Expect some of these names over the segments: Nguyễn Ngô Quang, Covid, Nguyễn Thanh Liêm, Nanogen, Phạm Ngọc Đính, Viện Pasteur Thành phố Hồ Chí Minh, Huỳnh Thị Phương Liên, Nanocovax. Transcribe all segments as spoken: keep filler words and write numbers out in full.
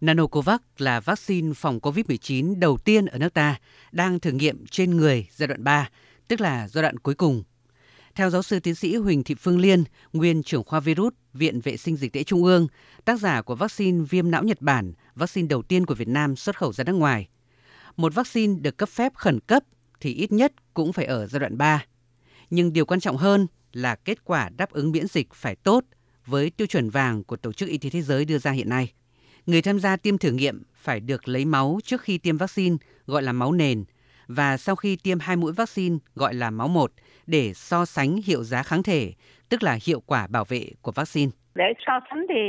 Nanocovax là vaccine phòng Covid mười chín đầu tiên ở nước ta đang thử nghiệm trên người giai đoạn ba, tức là giai đoạn cuối cùng. Theo giáo sư tiến sĩ Huỳnh Thị Phương Liên, nguyên trưởng khoa virus, Viện Vệ sinh Dịch tễ Trung ương, tác giả của vaccine viêm não Nhật Bản, vaccine đầu tiên của Việt Nam xuất khẩu ra nước ngoài. Một vaccine được cấp phép khẩn cấp thì ít nhất cũng phải ở giai đoạn ba. Nhưng điều quan trọng hơn là kết quả đáp ứng miễn dịch phải tốt với tiêu chuẩn vàng của Tổ chức Y tế Thế giới đưa ra hiện nay. Người tham gia tiêm thử nghiệm phải được lấy máu trước khi tiêm vaccine gọi là máu nền và sau khi tiêm hai mũi vaccine gọi là máu một để so sánh hiệu giá kháng thể, tức là hiệu quả bảo vệ của vaccine. Để so sánh thì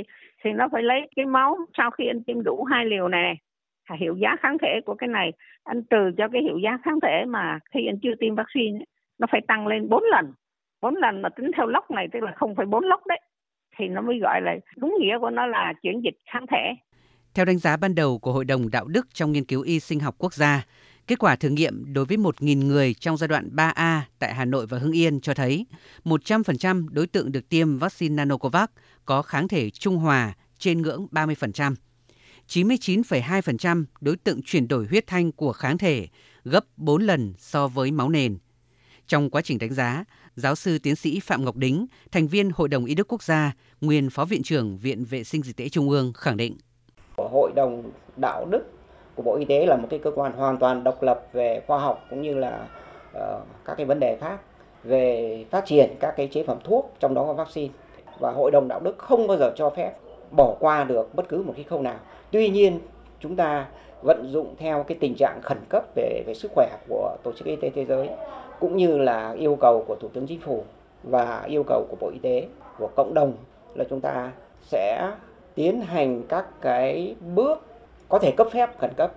thì nó phải lấy cái máu sau khi anh tiêm đủ hai liều này, này. Hiệu giá kháng thể của cái này, anh trừ cho cái hiệu giá kháng thể mà khi anh chưa tiêm vaccine, nó phải tăng lên bốn lần. bốn lần mà tính theo lốc này, tức là không phẩy bốn lốc đấy. Thì nó mới gọi là đúng nghĩa của nó là chuyển dịch kháng thể. Theo đánh giá ban đầu của Hội đồng Đạo đức trong nghiên cứu y sinh học quốc gia, kết quả thử nghiệm đối với một nghìn người trong giai đoạn ba A tại Hà Nội và Hưng Yên cho thấy một trăm phần trăm đối tượng được tiêm vaccine Nanocovax có kháng thể trung hòa trên ngưỡng ba mươi phần trăm. chín mươi chín phẩy hai phần trăm đối tượng chuyển đổi huyết thanh của kháng thể gấp bốn lần so với máu nền. Trong quá trình đánh giá, giáo sư tiến sĩ Phạm Ngọc Đính, thành viên Hội đồng Y đức Quốc gia, nguyên Phó Viện trưởng Viện Vệ sinh Dịch tễ Trung ương khẳng định. Hội đồng Đạo đức của Bộ Y tế là một cái cơ quan hoàn toàn độc lập về khoa học cũng như là uh, các cái vấn đề khác về phát triển các cái chế phẩm thuốc, trong đó có vaccine. Và Hội đồng Đạo đức không bao giờ cho phép bỏ qua được bất cứ một cái khâu nào. Tuy nhiên, chúng ta vận dụng theo cái tình trạng khẩn cấp về, về sức khỏe của Tổ chức Y tế Thế giới, cũng như là yêu cầu của Thủ tướng Chính phủ và yêu cầu của Bộ Y tế, của cộng đồng là chúng ta sẽ tiến hành các cái bước có thể cấp phép khẩn cấp.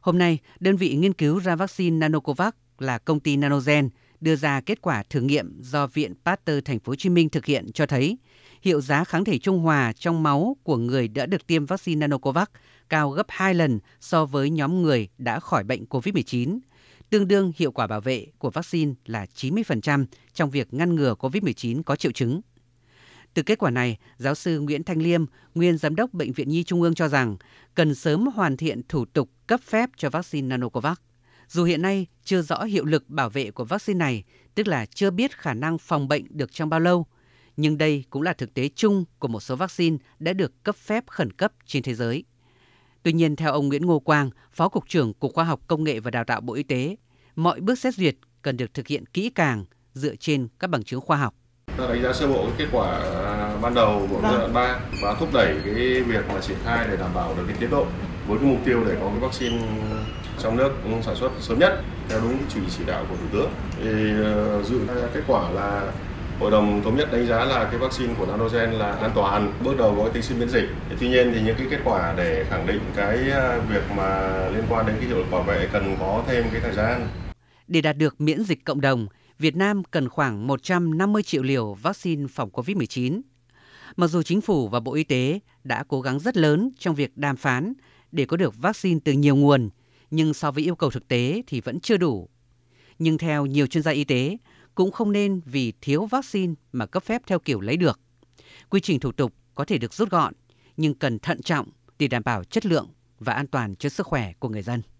Hôm nay, đơn vị nghiên cứu ra vaccine Nanocovax là công ty Nanogen đưa ra kết quả thử nghiệm do Viện Pasteur Thành phố Hồ Chí Minh thực hiện cho thấy hiệu giá kháng thể trung hòa trong máu của người đã được tiêm vaccine Nanocovax cao gấp hai lần so với nhóm người đã khỏi bệnh Covid mười chín. Tương đương hiệu quả bảo vệ của vaccine là chín mươi phần trăm trong việc ngăn ngừa Covid mười chín có triệu chứng. Từ kết quả này, giáo sư Nguyễn Thanh Liêm, nguyên Giám đốc Bệnh viện Nhi Trung ương cho rằng cần sớm hoàn thiện thủ tục cấp phép cho vaccine Nanocovax. Dù hiện nay chưa rõ hiệu lực bảo vệ của vaccine này, tức là chưa biết khả năng phòng bệnh được trong bao lâu, nhưng đây cũng là thực tế chung của một số vaccine đã được cấp phép khẩn cấp trên thế giới. Tuy nhiên, theo ông Nguyễn Ngô Quang, Phó Cục trưởng Cục Khoa học Công nghệ và Đào tạo Bộ Y tế, mọi bước xét duyệt cần được thực hiện kỹ càng dựa trên các bằng chứng khoa học. Ta đánh giá sơ bộ kết quả ban đầu của giai đoạn ba và thúc đẩy cái việc mà triển khai để đảm bảo được cái tiến độ với cái mục tiêu để có cái vaccine trong nước sản xuất sớm nhất theo đúng chỉ chỉ đạo của Thủ tướng. Thì dự kết quả là Hội đồng thống nhất đánh giá là cái vaccine của Nanogen là an toàn, bước đầu có tính sinh miễn dịch. Tuy nhiên thì những cái kết quả để khẳng định cái việc mà liên quan đến cái hiệu lực bảo vệ cần có thêm cái thời gian. Để đạt được miễn dịch cộng đồng, Việt Nam cần khoảng một trăm năm mươi triệu liều vaccine phòng Covid mười chín. Mặc dù Chính phủ và Bộ Y tế đã cố gắng rất lớn trong việc đàm phán để có được vaccine từ nhiều nguồn, nhưng so với yêu cầu thực tế thì vẫn chưa đủ. Nhưng theo nhiều chuyên gia y tế, cũng không nên vì thiếu vaccine mà cấp phép theo kiểu lấy được. Quy trình thủ tục có thể được rút gọn, nhưng cần thận trọng để đảm bảo chất lượng và an toàn cho sức khỏe của người dân.